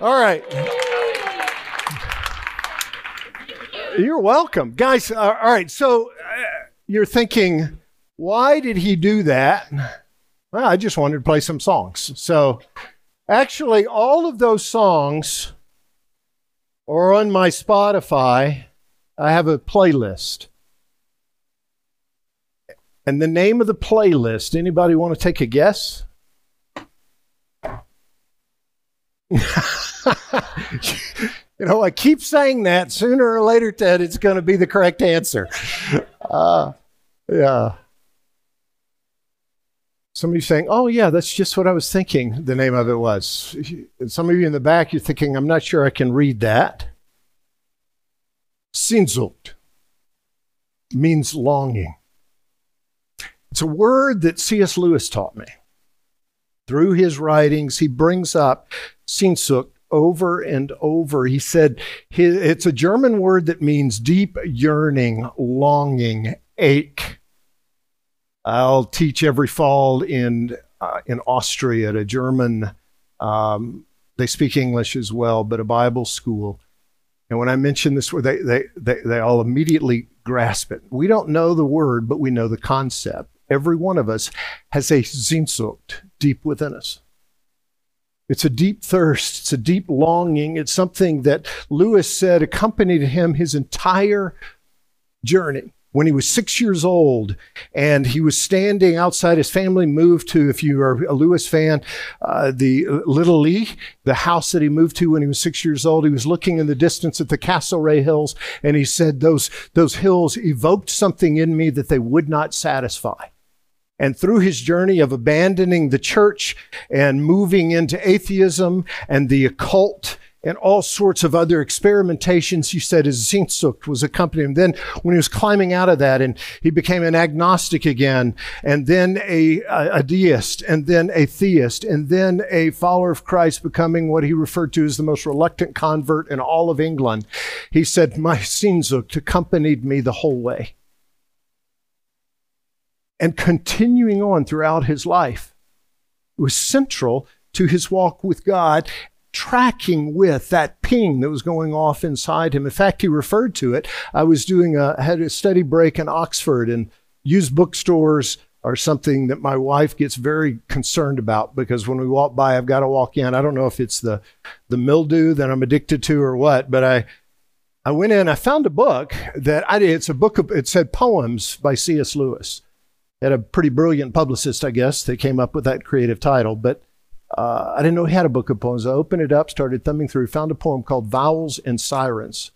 All right. You're welcome. Guys, all right, so you're thinking, why did he do that? Well, I just wanted to play some songs. So actually, all of those songs are on my Spotify. I have a playlist. And the name of the playlist, anybody want to take a guess? You know, I keep saying that. Sooner or later, Ted, it's going to be the correct answer. Yeah. Somebody's saying, oh, yeah, that's just what I was thinking the name of it was. And some of you in the back, you're thinking, I'm not sure I can read that. Sehnsucht means longing. It's a word that C.S. Lewis taught me. Through his writings, he brings up Sehnsucht over and over. He said it's a German word that means deep yearning, longing, ache. I'll teach every fall in Austria at a German, they speak English as well, but a Bible school. And when I mention this word, they all immediately grasp it. We don't know the word, but we know the concept. Every one of us has a Sehnsucht deep within us. It's a deep thirst. It's a deep longing. It's something that Lewis said accompanied him his entire journey. When he was 6 years old and he was standing outside, his family moved to, if you are a Lewis fan, the Little Lea, the house that he moved to when he was 6 years old. He was looking in the distance at the Castlereagh Hills, and he said those hills evoked something in me that they would not satisfy. And through his journey of abandoning the church and moving into atheism and the occult and all sorts of other experimentations, he said his Sehnsucht was accompanying him. Then when he was climbing out of that, and he became an agnostic again, and then a deist, and then a theist, and then a follower of Christ, becoming what he referred to as the most reluctant convert in all of England. He said, my Sehnsucht accompanied me the whole way. And continuing on throughout his life, it was central to his walk with God, tracking with that ping that was going off inside him. In fact, he referred to it. I had a study break in Oxford, and used bookstores are something that my wife gets very concerned about, because when we walk by, I've got to walk in. I don't know if it's the mildew that I'm addicted to or what, but I went in. I found a book it said Poems by C.S. Lewis. Had a pretty brilliant publicist, I guess, that came up with that creative title. But I didn't know he had a book of poems. I opened it up, started thumbing through, found a poem called Vowels and Sirens.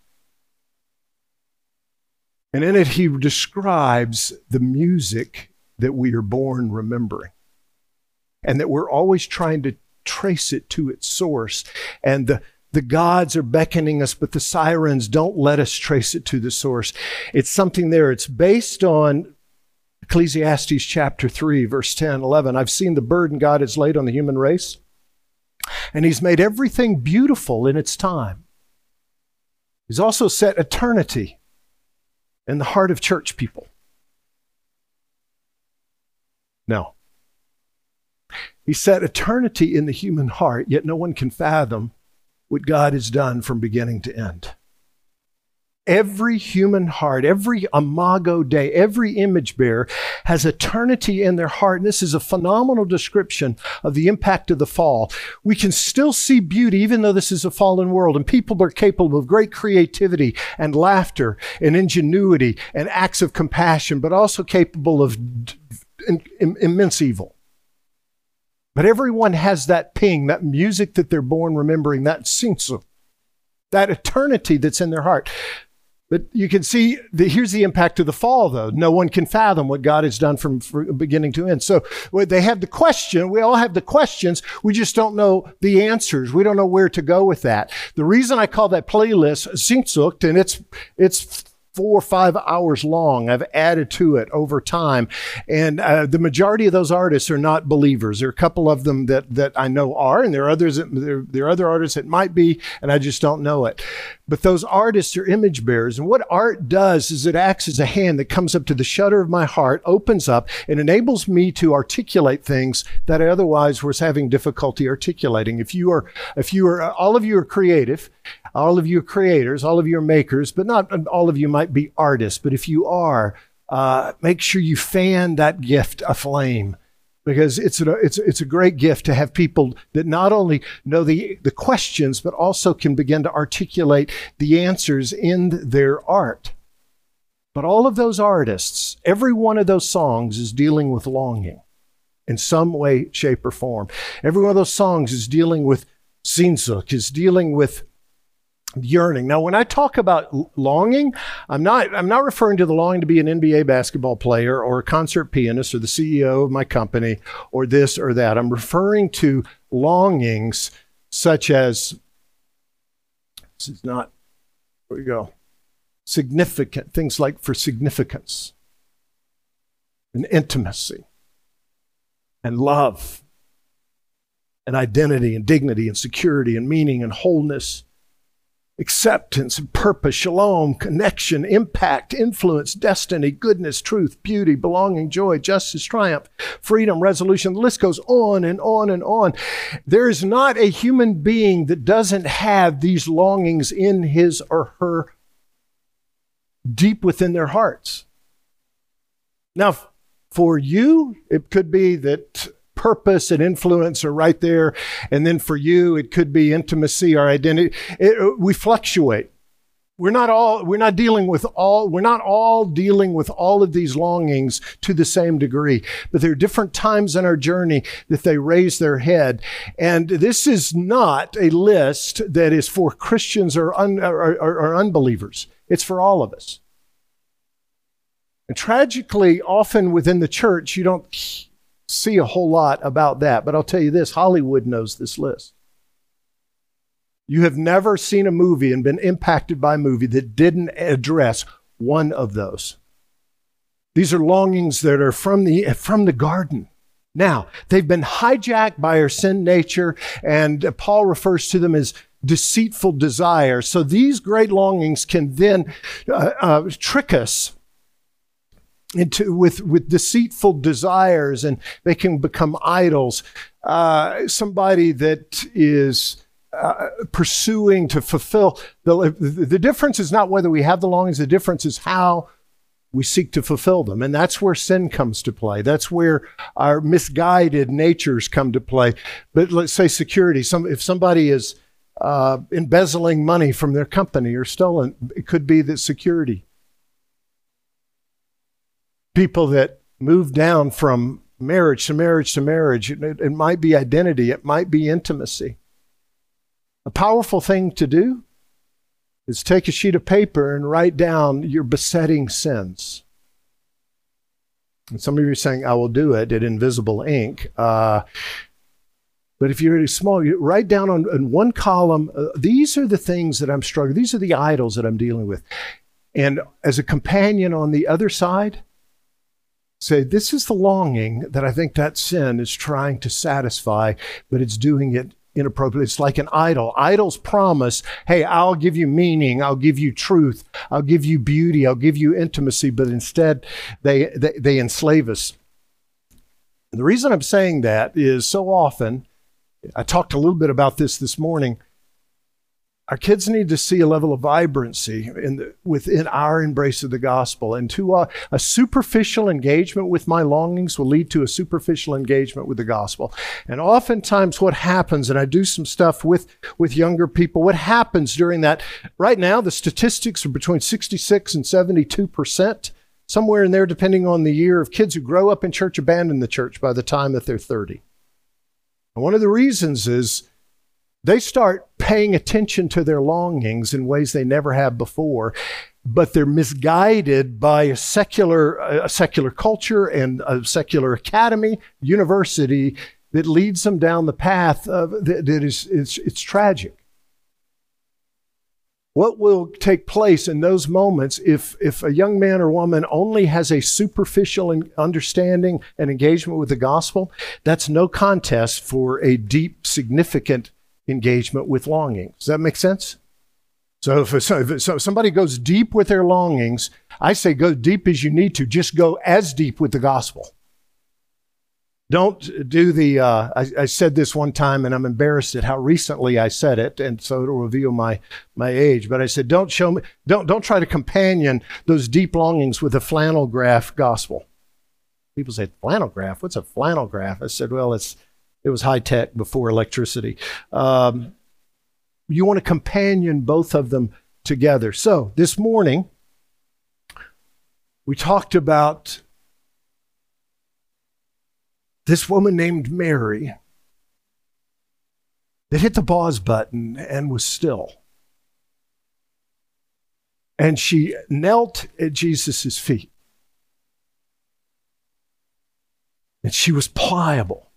And in it, he describes the music that we are born remembering, and that we're always trying to trace it to its source. And the gods are beckoning us, but the sirens don't let us trace it to the source. It's something there. It's based on Ecclesiastes chapter 3, verse 10, 11. I've seen the burden God has laid on the human race, and he's made everything beautiful in its time. He's also set eternity in the heart of church people. No. He set eternity in the human heart, yet no one can fathom what God has done from beginning to end. Every human heart, every imago Dei, every image bearer has eternity in their heart. And this is a phenomenal description of the impact of the fall. We can still see beauty, even though this is a fallen world, and people are capable of great creativity and laughter and ingenuity and acts of compassion, but also capable of immense evil. But everyone has that ping, that music that they're born remembering, that Sehnsucht, that eternity that's in their heart. But you can see here's the impact of the fall, though. No one can fathom what God has done from beginning to end. So they have the question. We all have the questions. We just don't know the answers. We don't know where to go with that. The reason I call that playlist Sehnsucht, and it's 4 or 5 hours long. I've added to it over time. And the majority of those artists are not believers. There are a couple of them that I know are, and there are others that, there are other artists that might be, and I just don't know it. But those artists are image bearers. And what art does is it acts as a hand that comes up to the shutter of my heart, opens up, and enables me to articulate things that I otherwise was having difficulty articulating. If you are, all of you are creative, all of you are creators, all of you are makers, but not all of you might be artists. But if you are, make sure you fan that gift aflame, because it's a great gift to have people that not only know the questions, but also can begin to articulate the answers in their art. But all of those artists, every one of those songs is dealing with longing in some way, shape, or form. Every one of those songs is dealing with Sehnsucht, is dealing with yearning. Now, when I talk about longing, I'm not referring to the longing to be an NBA basketball player or a concert pianist or the CEO of my company or this or that. I'm referring to longings such as, this is not, here we go, significant, things like for significance and intimacy and love and identity and dignity and security and meaning and wholeness, acceptance and purpose, shalom, connection, impact, influence, destiny, goodness, truth, beauty, belonging, joy, justice, triumph, freedom, resolution. The list goes on and on and on. There is not a human being that doesn't have these longings in his or her deep within their hearts. Now, for you, it could be that purpose and influence are right there. And then for you, it could be intimacy or identity. We fluctuate. We're not all dealing with all of these longings to the same degree, but there are different times in our journey that they raise their head. And this is not a list that is for Christians or unbelievers. It's for all of us. And tragically, often within the church, you don't see a whole lot about that. But I'll tell you this, Hollywood knows this list. You have never seen a movie and been impacted by a movie that didn't address one of those. These are longings that are from the garden. Now, they've been hijacked by our sin nature, and Paul refers to them as deceitful desire. So these great longings can then trick us into with deceitful desires, and they can become idols. Somebody that is pursuing to fulfill the difference is not whether we have the longings. The difference is how we seek to fulfill them, and that's where sin comes to play. That's where our misguided natures come to play. But let's say security. If somebody is embezzling money from their company or stolen, it could be that security. People that move down from marriage to marriage to marriage, it might be identity, it might be intimacy. A powerful thing to do is take a sheet of paper and write down your besetting sins. And some of you are saying, I will do it in invisible ink. But if you're really small, you write down in one column, these are the things that I'm struggling, these are the idols that I'm dealing with. And as a companion on the other side, say, this is the longing that I think that sin is trying to satisfy, but it's doing it inappropriately. It's like an idol. Idols promise, hey, I'll give you meaning, I'll give you truth, I'll give you beauty, I'll give you intimacy, but instead they enslave us. And the reason I'm saying that is so often, I talked a little bit about this morning, our kids need to see a level of vibrancy within our embrace of the gospel. And to a superficial engagement with my longings will lead to a superficial engagement with the gospel. And oftentimes what happens, and I do some stuff with younger people, what happens during that, right now the statistics are between 66 and 72%, somewhere in there depending on the year, of kids who grow up in church abandon the church by the time that they're 30. And one of the reasons is they start paying attention to their longings in ways they never have before, but they're misguided by a secular culture and a secular academy, university, that leads them down the path of, that is, it's tragic. What will take place in those moments if a young man or woman only has a superficial understanding and engagement with the gospel? That's no contest for a deep, significant engagement with longing. Does that make sense? So if somebody goes deep with their longings, I say go deep as you need to. Just go as deep with the gospel. Don't do the, I said this one time, and I'm embarrassed at how recently I said it, and so it'll reveal my age, but I said, don't try to companion those deep longings with a flannel graph gospel. People say, flannel graph? What's a flannel graph? I said, well, it was high tech before electricity. You want to companion both of them together. So this morning, we talked about this woman named Mary that hit the pause button and was still. And she knelt at Jesus' feet. And she was pliable.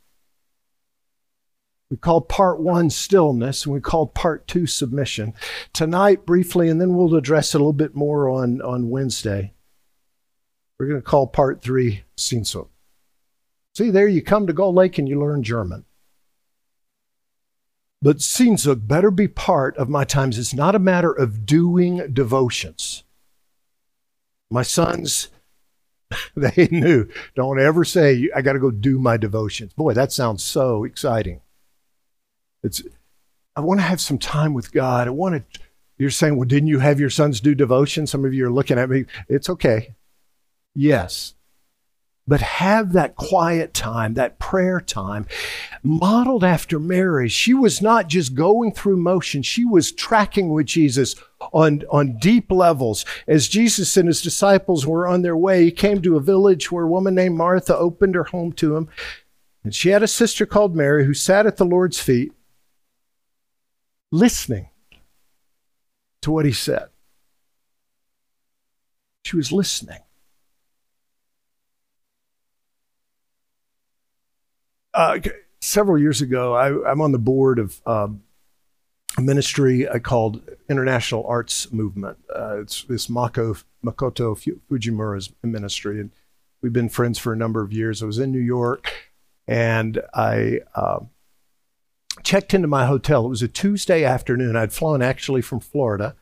We called part one stillness, and we called part two submission. Tonight, briefly, and then we'll address it a little bit more on Wednesday, we're going to call part three Sehnsucht. See, there you come to Gull Lake and you learn German. But Sehnsucht better be part of my times. It's not a matter of doing devotions. My sons, they knew, don't ever say, I got to go do my devotions. Boy, that sounds so exciting. I want to have some time with God. You're saying, well, didn't you have your sons do devotion? Some of you are looking at me. It's okay. Yes. But have that quiet time, that prayer time, modeled after Mary. She was not just going through motion. She was tracking with Jesus on deep levels. As Jesus and his disciples were on their way, he came to a village where a woman named Martha opened her home to him. And she had a sister called Mary who sat at the Lord's feet, listening to what he said. She was listening. Several years ago, I'm on the board of a ministry called International Arts Movement. It's Makoto Fujimura's ministry, and we've been friends for a number of years. I was in New York, and I checked into my hotel. It was a Tuesday afternoon. I'd flown actually from Florida,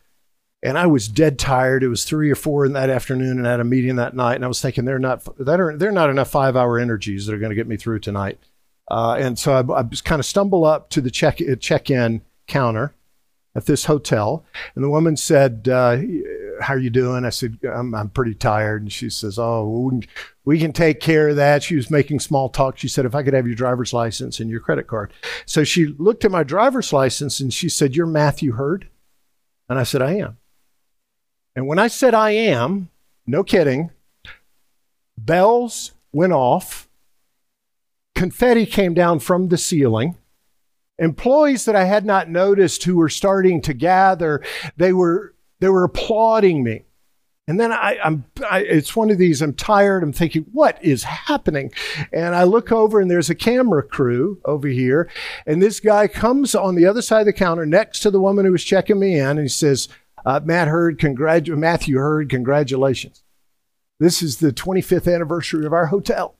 and I was dead tired. It was 3 or 4 in that afternoon, and I had a meeting that night, and I was thinking, there are not enough 5-hour energies that are going to get me through tonight. And so I just kind of stumble up to the check-in counter at this hotel. And the woman said, how are you doing? I said, I'm pretty tired. And she says, oh, we can take care of that. She was making small talk. She said, if I could have your driver's license and your credit card. So she looked at my driver's license and she said, you're Matthew Heard? And I said, I am. And when I said I am, no kidding, bells went off. Confetti came down from the ceiling. Employees that I had not noticed who were starting to gather, they were applauding me. And then it's one of these, I'm tired, I'm thinking, what is happening? And I look over and there's a camera crew over here. And this guy comes on the other side of the counter next to the woman who was checking me in. And he says, Matthew Heard, congratulations. This is the 25th anniversary of our hotel.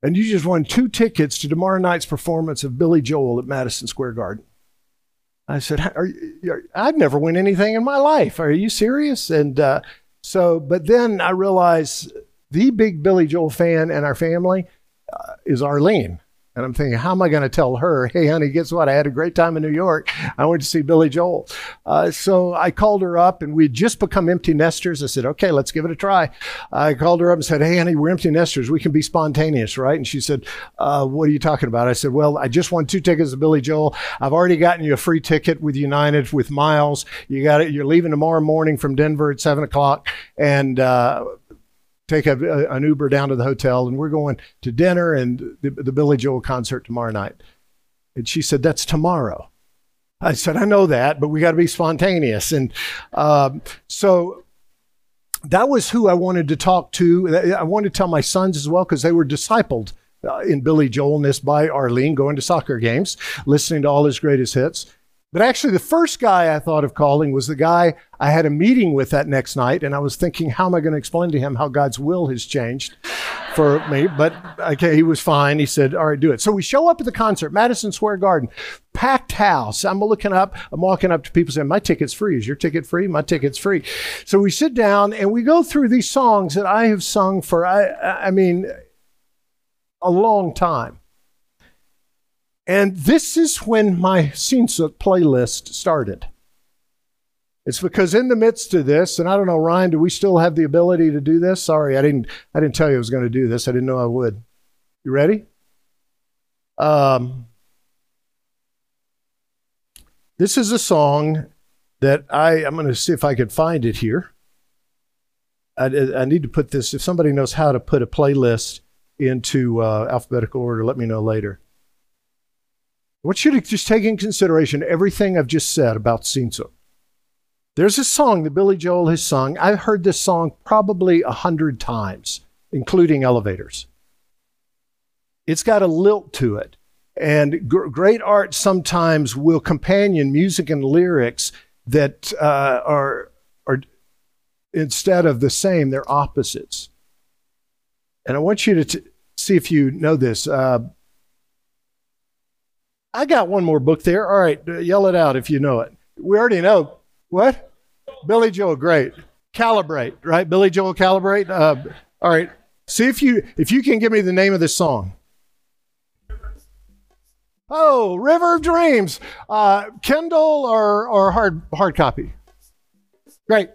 And you just won 2 tickets to tomorrow night's performance of Billy Joel at Madison Square Garden. I said, I've never won anything in my life. Are you serious? And but then I realized the big Billy Joel fan in our family is Arlene. And I'm thinking, how am I going to tell her, hey, honey, guess what? I had a great time in New York. I went to see Billy Joel. So I called her up, and we'd just become empty nesters. I said, okay, let's give it a try. I called her up and said, hey, honey, we're empty nesters. We can be spontaneous, right? And she said, what are you talking about? I said, well, I just won 2 tickets to Billy Joel. I've already gotten you a free ticket with United, with Miles. You got it. You're leaving tomorrow morning from Denver at 7 o'clock. And take an Uber down to the hotel, and we're going to dinner and the Billy Joel concert tomorrow night. And she said, that's tomorrow. I said, I know that, but we got to be spontaneous. And so that was who I wanted to talk to. I wanted to tell my sons as well, because they were discipled in Billy Joelness by Arlene, going to soccer games, listening to all his greatest hits. But actually, the first guy I thought of calling was the guy I had a meeting with that next night, and I was thinking, how am I going to explain to him how God's will has changed for me? But okay, he was fine. He said, all right, do it. So we show up at the concert, Madison Square Garden, packed house. I'm looking up, I'm walking up to people saying, my ticket's free. Is your ticket free? My ticket's free. So we sit down and we go through these songs that I have sung for, I mean, a long time. And this is when my Sehnsucht playlist started. It's because in the midst of this, and I don't know, Ryan, do we still have the ability to do this? Sorry, I didn't tell you I was going to do this. I didn't know I would. You ready? This is a song that I'm going to see if I could find it here. I need to put this, if somebody knows how to put a playlist into alphabetical order, let me know later. I want you to just take in consideration everything I've just said about Sehnsucht. There's a song that Billy Joel has sung. I've heard this song probably 100 times, including elevators. It's got a lilt to it. And great art sometimes will companion music and lyrics that are instead of the same, they're opposites. And I want you to see if you know this. I got one more book there. All right, yell it out if you know it. We already know. What? Billy Joel, great. Calibrate, right? Billy Joel, Calibrate. All right. See if you can give me the name of this song. Oh, River of Dreams. Kindle or hard copy? Great.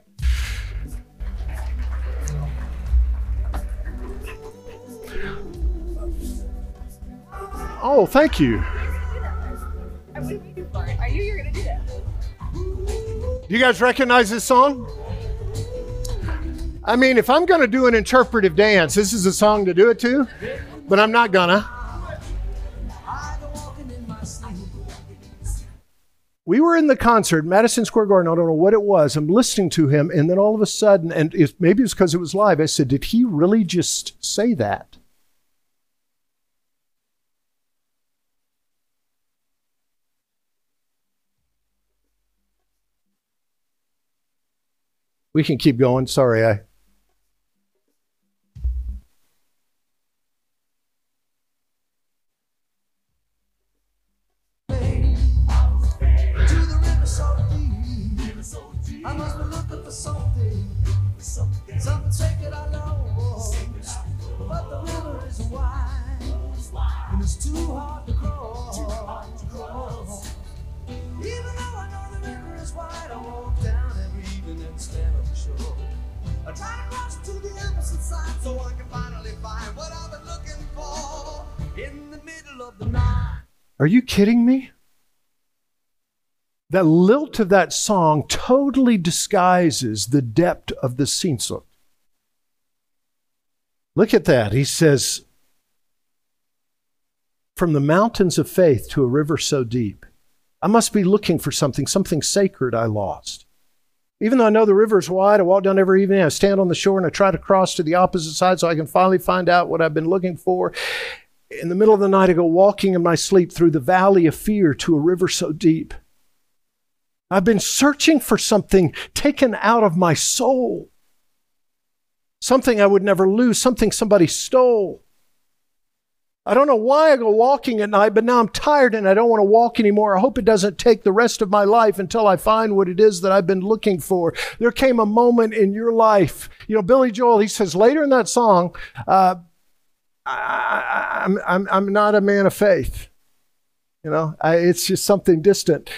Oh, thank you. Are you? You're gonna do that. Do you guys recognize this song? I mean, if I'm gonna do an interpretive dance, this is a song to do it to, but I'm not gonna. We were in the concert, Madison Square Garden. I don't know what it was. I'm listening to him, and then all of a sudden, and maybe it was because it was live, I said, "Did he really just say that?" We can keep going. Sorry, Are you kidding me? The lilt of that song totally disguises the depth of the Sehnsucht. Look at that. He says, from the mountains of faith to a river so deep, I must be looking for something sacred I lost. Even though I know the river's wide, I walk down every evening, I stand on the shore and I try to cross to the opposite side so I can finally find out what I've been looking for. In the middle of the night, I go walking in my sleep through the valley of fear to a river so deep. I've been searching for something taken out of my soul, something I would never lose, something somebody stole. I don't know why I go walking at night, but now I'm tired and I don't want to walk anymore. I hope it doesn't take the rest of my life until I find what it is that I've been looking for. There came a moment in your life. You know, Billy Joel, he says later in that song, I'm not a man of faith. You know, it's just something distant.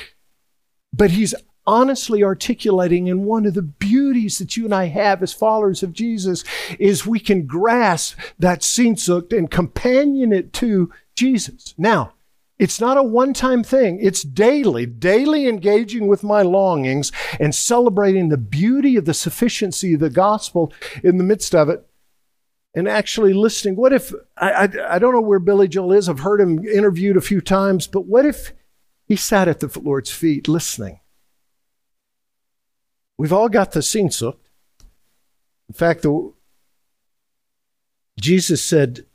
But he's honestly articulating, and one of the beauties that you and I have as followers of Jesus is we can grasp that Sehnsucht and companion it to Jesus. Now, it's not a one-time thing. It's daily engaging with my longings and celebrating the beauty of the sufficiency of the gospel in the midst of it. And actually listening. What if, I don't know where Billy Joel is. I've heard him interviewed a few times, but what if he sat at the Lord's feet listening? We've all got the Sehnsucht. In fact, Jesus said,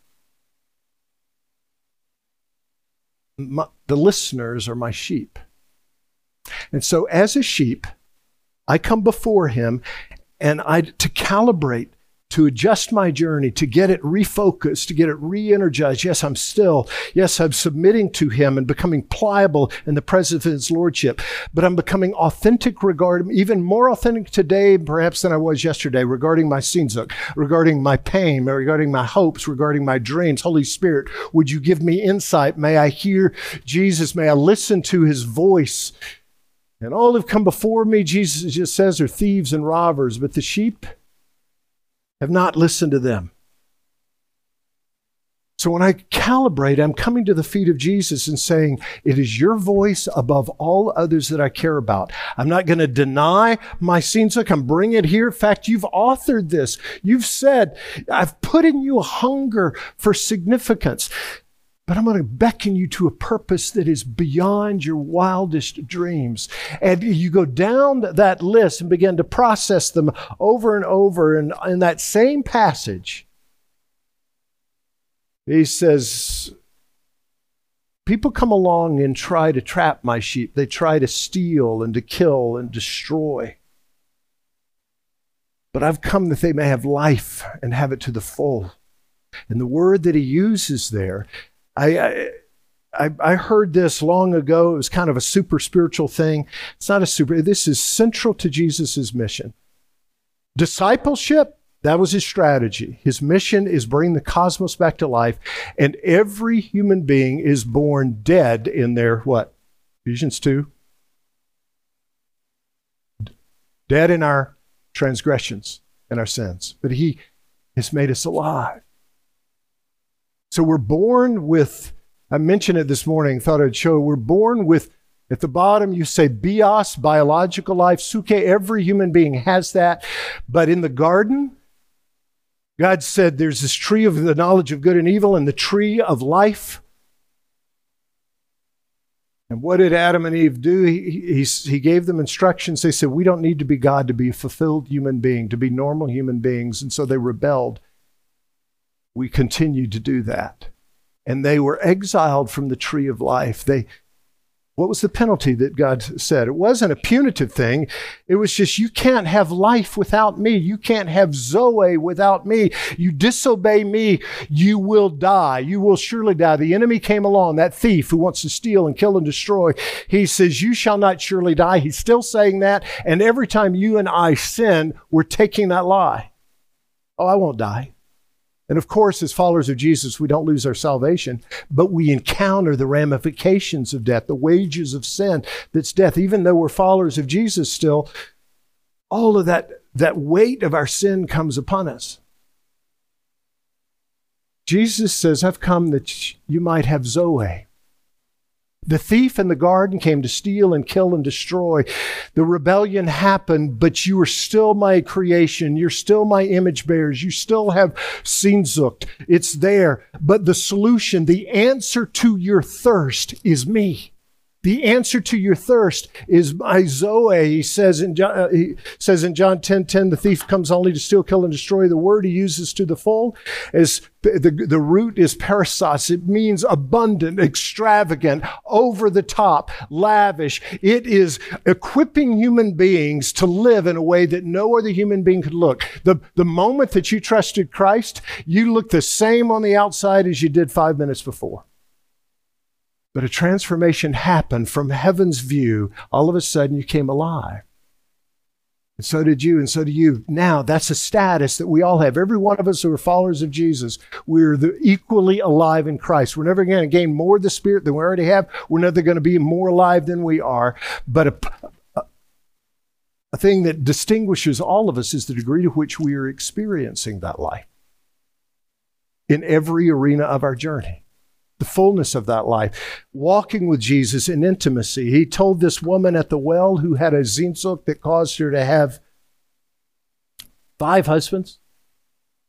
the listeners are my sheep. And so as a sheep, I come before him and to calibrate, to adjust my journey, to get it refocused, to get it re-energized. Yes, I'm submitting to him and becoming pliable in the presence of his lordship, but I'm becoming authentic regarding, even more authentic today perhaps than I was yesterday, regarding my Sehnsucht, regarding my pain, regarding my hopes, regarding my dreams. Holy Spirit, would you give me insight? May I hear Jesus? May I listen to his voice? And all who've come before me, Jesus just says, are thieves and robbers, but the sheep have not listened to them. So when I calibrate, I'm coming to the feet of Jesus and saying, it is your voice above all others that I care about. I'm not going to deny my Sehnsucht. I'm bringing it here. In fact, you've authored this. You've said, I've put in you a hunger for significance, but I'm going to beckon you to a purpose that is beyond your wildest dreams. And you go down that list and begin to process them over and over. And in that same passage, he says, people come along and try to trap my sheep. They try to steal and to kill and destroy. But I've come that they may have life and have it to the full. And the word that he uses there, I heard this long ago. It was kind of a super spiritual thing. It's not a super. This is central to Jesus's mission. Discipleship, that was his strategy. His mission is bring the cosmos back to life. And every human being is born dead in their what? Ephesians 2. Dead in our transgressions and our sins. But he has made us alive. So we're born with, I mentioned it this morning, thought I'd show, we're born with, at the bottom you say bios, biological life, suke, every human being has that. But in the garden, God said there's this tree of the knowledge of good and evil and the tree of life. And what did Adam and Eve do? He gave them instructions. They said, we don't need to be God to be a fulfilled human being, to be normal human beings. And so they rebelled. We continued to do that. And they were exiled from the tree of life. What was the penalty that God said? It wasn't a punitive thing. It was just, you can't have life without me. You can't have Zoe without me. You disobey me, you will die. You will surely die. The enemy came along, that thief who wants to steal and kill and destroy. He says, you shall not surely die. He's still saying that. And every time you and I sin, we're taking that lie. Oh, I won't die. And of course, as followers of Jesus, we don't lose our salvation, but we encounter the ramifications of death, the wages of sin, that's death. Even though we're followers of Jesus still, all of that weight of our sin comes upon us. Jesus says, I've come that you might have Zoe. The thief in the garden came to steal and kill and destroy. The rebellion happened, but you are still my creation. You're still my image bearers. You still have Sehnsucht. It's there. But the solution, the answer to your thirst is me. The answer to your thirst is my Zoe. He says in John 10:10, the thief comes only to steal, kill, and destroy. The word he uses to the full is the root is parasos. It means abundant, extravagant, over the top, lavish. It is equipping human beings to live in a way that no other human being could look. The moment that you trusted Christ, you look the same on the outside as you did 5 minutes before. But a transformation happened from heaven's view. All of a sudden, you came alive. And so did you, and so do you. Now, that's a status that we all have. Every one of us who are followers of Jesus, we're equally alive in Christ. We're never going to gain more of the Spirit than we already have. We're never going to be more alive than we are. But a thing that distinguishes all of us is the degree to which we are experiencing that life in every arena of our journey. The fullness of that life, walking with Jesus in intimacy. He told this woman at the well who had a Sehnsucht that caused her to have 5 husbands.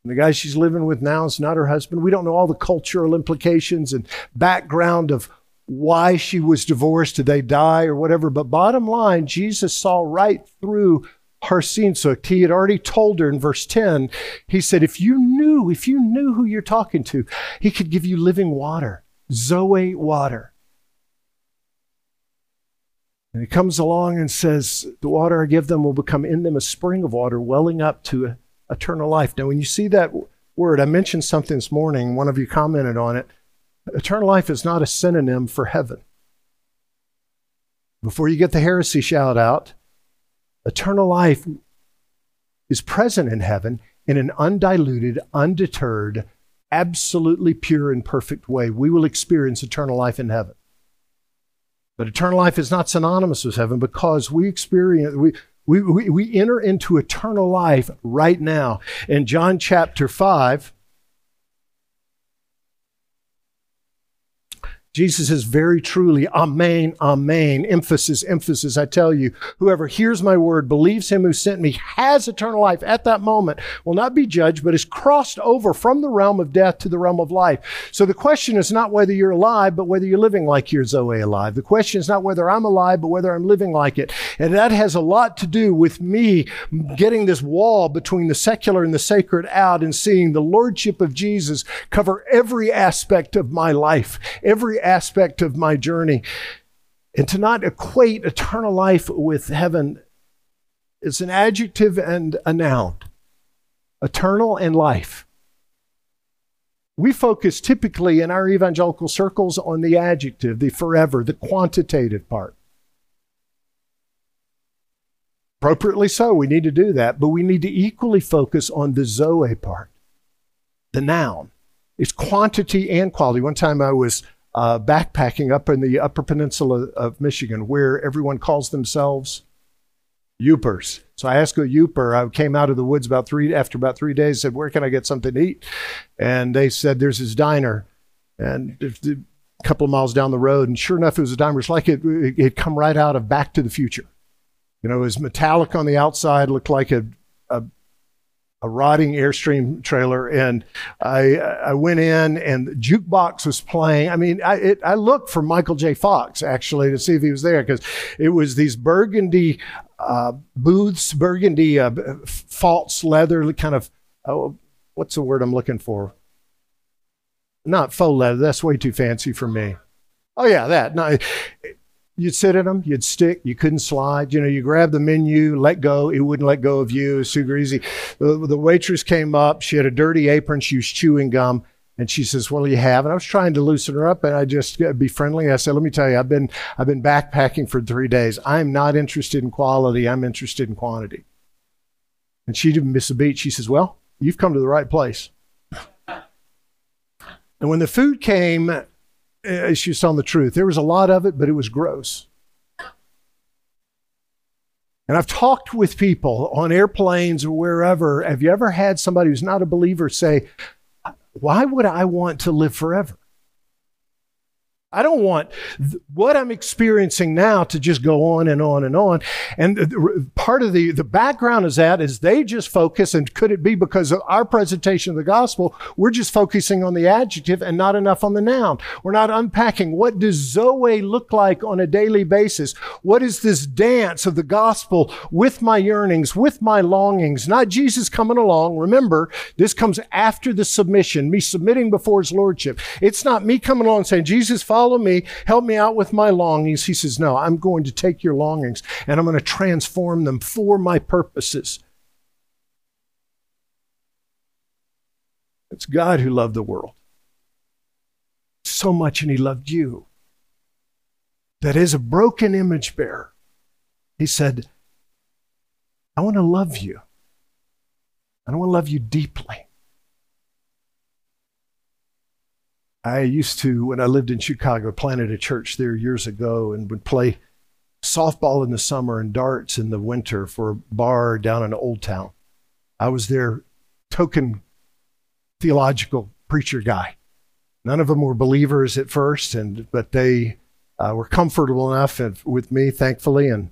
And the guy she's living with now is not her husband. We don't know all the cultural implications and background of why she was divorced. Did they die or whatever? But bottom line, Jesus saw right through her Sehnsucht. He had already told her in verse 10, he said, if you knew who you're talking to, he could give you living water, Zoe water. And he comes along and says, the water I give them will become in them a spring of water welling up to eternal life. Now, when you see that word, I mentioned something this morning, one of you commented on it. Eternal life is not a synonym for heaven. Before you get the heresy shout out, eternal life is present in heaven in an undiluted, undeterred, absolutely pure and perfect way. We will experience eternal life in heaven. But eternal life is not synonymous with heaven because we experience, we enter into eternal life right now. In John chapter 5, Jesus is very truly, amen, amen, emphasis, emphasis, I tell you, whoever hears my word, believes him who sent me, has eternal life at that moment, will not be judged, but is crossed over from the realm of death to the realm of life. So the question is not whether you're alive, but whether you're living like you're Zoe alive. The question is not whether I'm alive, but whether I'm living like it. And that has a lot to do with me getting this wall between the secular and the sacred out and seeing the lordship of Jesus cover every aspect of my life, every aspect of my journey. And to not equate eternal life with heaven is an adjective and a noun. Eternal and life. We focus typically in our evangelical circles on the adjective, the forever, the quantitative part. Appropriately so, we need to do that, but we need to equally focus on the Zoe part, the noun. It's quantity and quality. One time I was backpacking up in the Upper Peninsula of Michigan, where everyone calls themselves youpers. So I asked a youper. I came out of the woods after about three days. Said, "Where can I get something to eat?" And they said, "There's this diner," and a couple of miles down the road. And sure enough, it was a diner. It's like it come right out of Back to the Future. You know, it was metallic on the outside, looked like a rotting Airstream trailer, and I went in, and the jukebox was playing. I mean, I looked for Michael J. Fox, actually, to see if he was there, because it was these burgundy booths, burgundy false leather kind of, what's the word I'm looking for? Not faux leather. That's way too fancy for me. Oh, yeah, that. No, you'd sit in them, you'd stick, you couldn't slide. You know, you grab the menu, let go, it wouldn't let go of you, it was too greasy. The waitress came up, she had a dirty apron, she was chewing gum, and she says, "What do you have?" And I was trying to loosen her up, and I just be friendly. I said, "Let me tell you, I've been backpacking for 3 days. I'm not interested in quality, I'm interested in quantity." And she didn't miss a beat. She says, "Well, you've come to the right place." And when the food came, she was telling the truth. There was a lot of it, but it was gross. And I've talked with people on airplanes or wherever. Have you ever had somebody who's not a believer say, "Why would I want to live forever? I don't want what I'm experiencing now to just go on and on and on." And part of the background is that is they just focus, and could it be because of our presentation of the gospel, we're just focusing on the adjective and not enough on the noun. We're not unpacking what does Zoe look like on a daily basis? What is this dance of the gospel with my yearnings, with my longings? Not Jesus coming along. Remember, this comes after the submission, me submitting before his lordship. It's not me coming along and saying, "Jesus, follow me, help me out with my longings." He says, "No, I'm going to take your longings and I'm going to transform them for my purposes." It's God who loved the world so much, and he loved you. That is a broken image bearer. He said, "I want to love you. I want to love you deeply." I used to, when I lived in Chicago, planted a church there years ago and would play softball in the summer and darts in the winter for a bar down in Old Town. I was their token theological preacher guy. None of them were believers at first, but they were comfortable enough with me, thankfully, and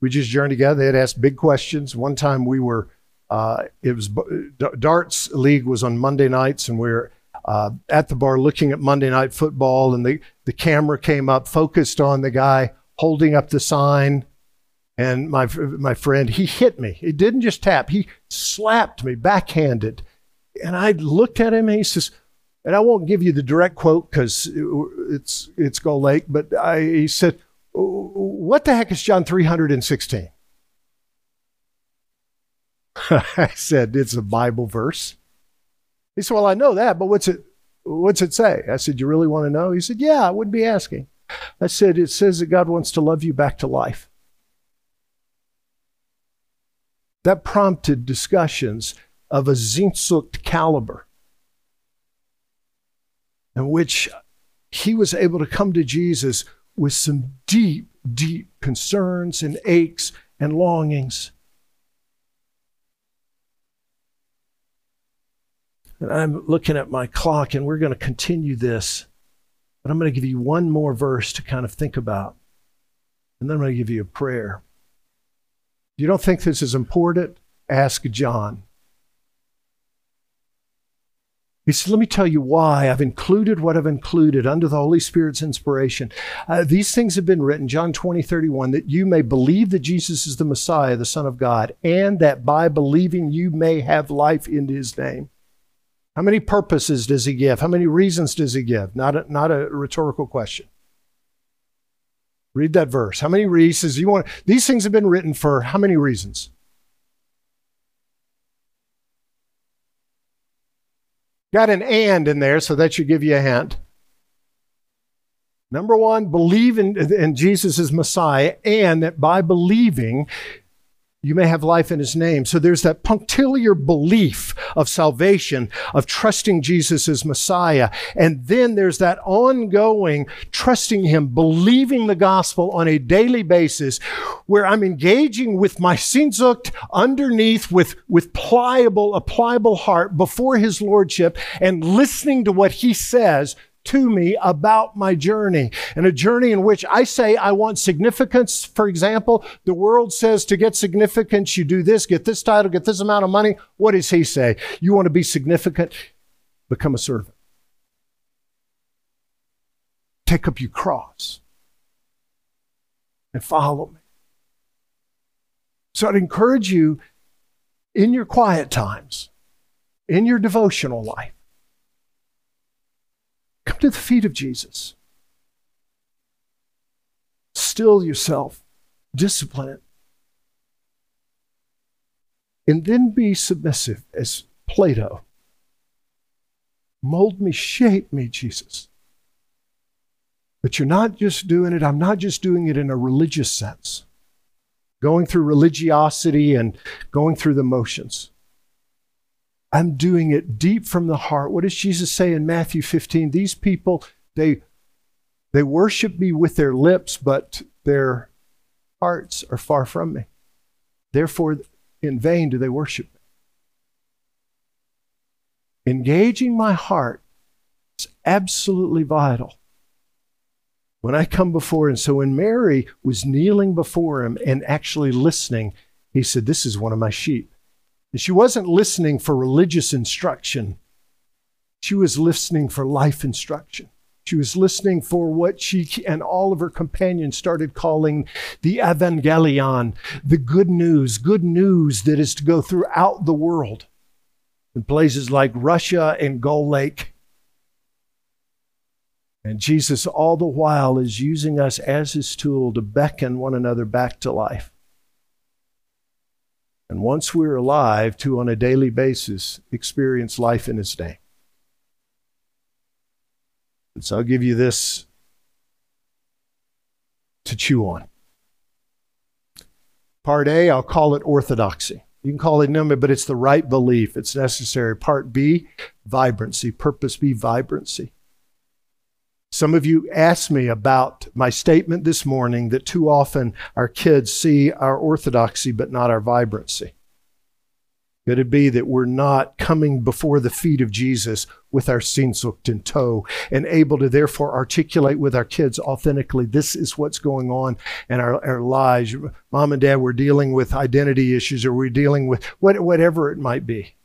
we just journeyed together. They had asked big questions. One time we were, it was darts league was on Monday nights, and we were at the bar looking at Monday Night Football, and the camera came up, focused on the guy holding up the sign, and my friend, he hit me. He didn't just tap, he slapped me backhanded. And I looked at him, and he says, and I won't give you the direct quote because it's Gull Lake, but he said, what the heck is John 3:16? I said, it's a Bible verse. He said, well, I know that, but what's it say? I said, you really want to know? He said, yeah, I wouldn't be asking. I said, it says that God wants to love you back to life. That prompted discussions of a Sehnsucht caliber, in which he was able to come to Jesus with some deep, deep concerns and aches and longings. And I'm looking at my clock, and we're going to continue this. But I'm going to give you one more verse to kind of think about. And then I'm going to give you a prayer. If you don't think this is important, ask John. He said, let me tell you why I've included what I've included under the Holy Spirit's inspiration. These things have been written, John 20:31, that you may believe that Jesus is the Messiah, the Son of God, and that by believing you may have life in his name. How many purposes does he give? How many reasons does he give? Not a rhetorical question. Read that verse. How many reasons you want? These things have been written for how many reasons? Got an "and" in there, so that should give you a hint. Number one, believe in Jesus as Messiah, and that by believing, you may have life in his name. So there's that punctiliar belief of salvation, of trusting Jesus as Messiah. And then there's that ongoing trusting him, believing the gospel on a daily basis, where I'm engaging with my Sehnsucht underneath with a pliable heart before his lordship and listening to what he says to me about my journey, and a journey in which I say I want significance. For example, the world says to get significance, you do this, get this title, get this amount of money. What does he say? You want to be significant? Become a servant. Take up your cross and follow me. So I'd encourage you in your quiet times, in your devotional life, come to the feet of Jesus. Still yourself. Discipline it. And then be submissive as Plato. Mold me, shape me, Jesus. But you're not just doing it. I'm not just doing it in a religious sense. Going through religiosity and going through the motions. I'm doing it deep from the heart. What does Jesus say in Matthew 15? These people, they worship me with their lips, but their hearts are far from me. Therefore, in vain do they worship me. Engaging my heart is absolutely vital. When I come before, and so when Mary was kneeling before him and actually listening, he said, this is one of my sheep. She wasn't listening for religious instruction. She was listening for life instruction. She was listening for what she and all of her companions started calling the evangelion, the good news that is to go throughout the world in places like Russia and Gull Lake. And Jesus, all the while, is using us as his tool to beckon one another back to life. And once we're alive to, on a daily basis, experience life in his name. And so I'll give you this to chew on. Part A, I'll call it orthodoxy. You can call it number, but it's the right belief. It's necessary. Part B, vibrancy. Purpose B, vibrancy. Some of you asked me about my statement this morning that too often our kids see our orthodoxy but not our vibrancy. Could it be that we're not coming before the feet of Jesus with our Sehnsucht in tow and able to therefore articulate with our kids authentically, this is what's going on in our lives. Mom and Dad, we're dealing with identity issues, or we're dealing with whatever it might be.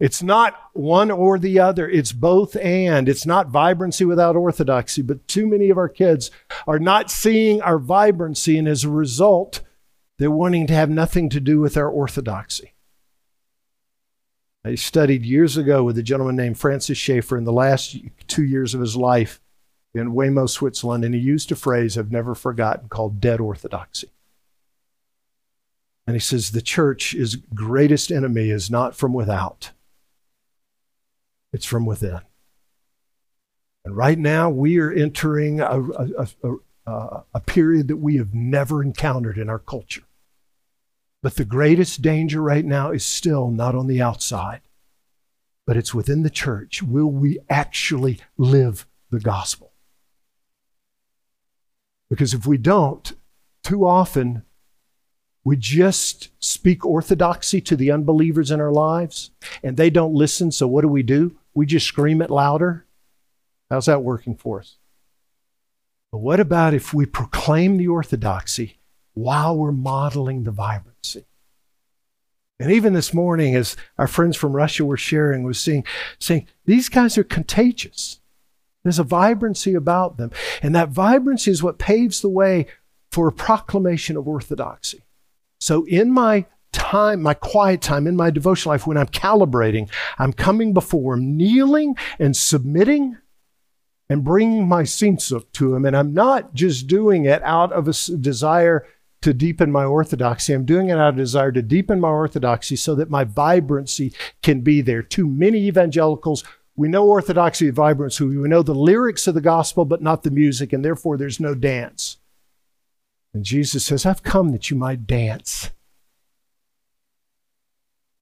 It's not one or the other. It's both and. It's not vibrancy without orthodoxy, but too many of our kids are not seeing our vibrancy, and as a result, they're wanting to have nothing to do with our orthodoxy. I studied years ago with a gentleman named Francis Schaeffer. In the last 2 years of his life, in Waymo, Switzerland, and he used a phrase I've never forgotten called dead orthodoxy. And he says, the church's greatest enemy is not from without. It's from within. And right now, we are entering a period that we have never encountered in our culture. But the greatest danger right now is still not on the outside, but it's within the church. Will we actually live the gospel? Because if we don't, too often, we just speak orthodoxy to the unbelievers in our lives, and they don't listen, so what do? We just scream it louder. How's that working for us? But what about if we proclaim the orthodoxy while we're modeling the vibrancy? And even this morning, as our friends from Russia were sharing, was saying, these guys are contagious. There's a vibrancy about them. And that vibrancy is what paves the way for a proclamation of orthodoxy. So in my time, my quiet time, in my devotional life, when I'm calibrating, I'm coming before him, kneeling and submitting and bringing my Sehnsucht to him. And I'm not just doing it out of a desire to deepen my orthodoxy. I'm doing it out of desire to deepen my orthodoxy so that my vibrancy can be there. Too many evangelicals, we know orthodoxy and vibrancy. We know the lyrics of the gospel, but not the music, and therefore there's no dance. And Jesus says, I've come that you might dance,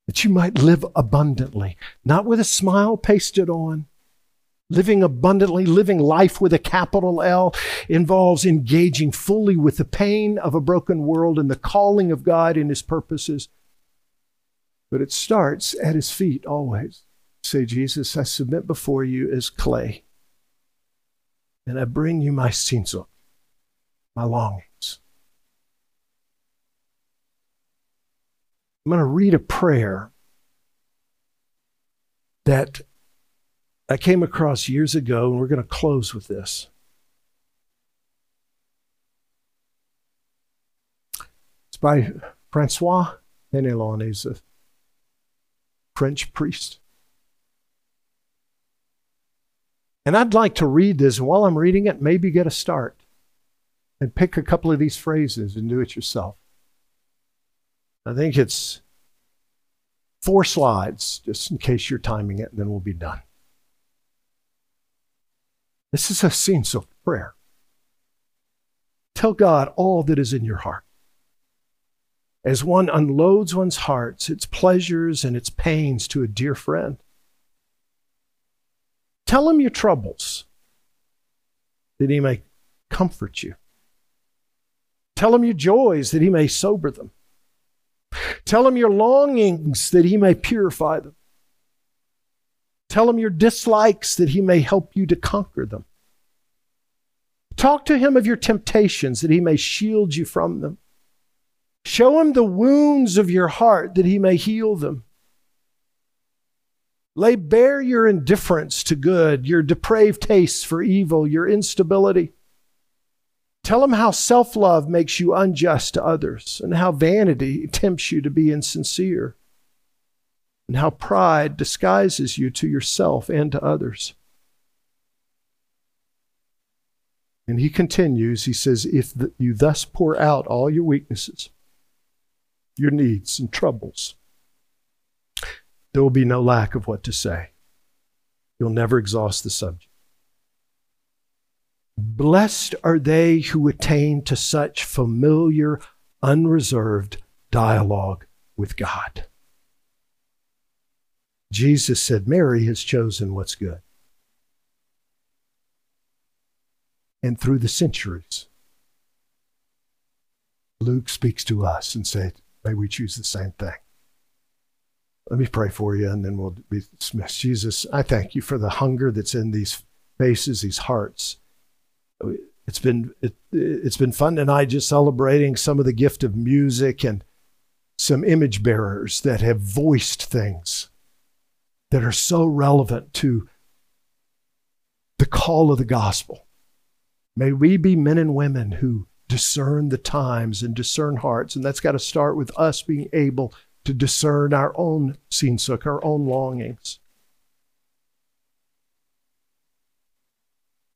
that you might live abundantly, not with a smile pasted on. Living abundantly, living life with a capital L, involves engaging fully with the pain of a broken world and the calling of God and his purposes. But it starts at his feet always. Say, Jesus, I submit before you as clay, and I bring you my Sehnsucht, my longings. I'm going to read a prayer that I came across years ago, and we're going to close with this. It's by François Fénelon. He's a French priest. And I'd like to read this, and while I'm reading it, maybe get a start and pick a couple of these phrases and do it yourself. I think it's 4 slides, just in case you're timing it, and then we'll be done. This is a Sehnsucht prayer. Tell God all that is in your heart. As one unloads one's hearts, its pleasures and its pains to a dear friend, tell him your troubles, that he may comfort you. Tell him your joys, that he may sober them. Tell him your longings, that he may purify them. Tell him your dislikes, that he may help you to conquer them. Talk to him of your temptations, that he may shield you from them. Show him the wounds of your heart, that he may heal them. Lay bare your indifference to good, your depraved tastes for evil, your instability. Tell him how self-love makes you unjust to others, and how vanity tempts you to be insincere, and how pride disguises you to yourself and to others. And he continues, he says, if you thus pour out all your weaknesses, your needs and troubles, there will be no lack of what to say. You'll never exhaust the subject. Blessed are they who attain to such familiar, unreserved dialogue with God. Jesus said, Mary has chosen what's good. And through the centuries, Luke speaks to us and says, may we choose the same thing. Let me pray for you, and then we'll be dismissed. Jesus, I thank you for the hunger that's in these faces, these hearts. It's been fun tonight just celebrating some of the gift of music and some image bearers that have voiced things that are so relevant to the call of the gospel. May we be men and women who discern the times and discern hearts, and that's got to start with us being able to discern our own Sehnsucht, our own longings.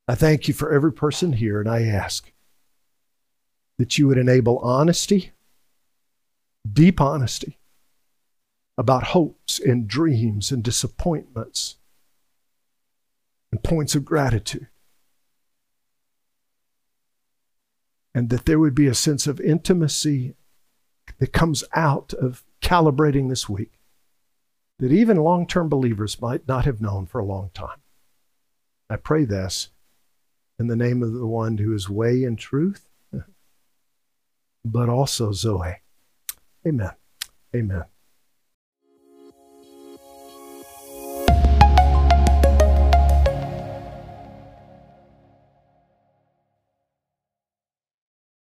I thank you for every person here, and I ask that you would enable honesty, deep honesty, about hopes and dreams and disappointments and points of gratitude. And that there would be a sense of intimacy that comes out of calibrating this week that even long-term believers might not have known for a long time. I pray this in the name of the one who is way and truth, but also Zoe. Amen. Amen.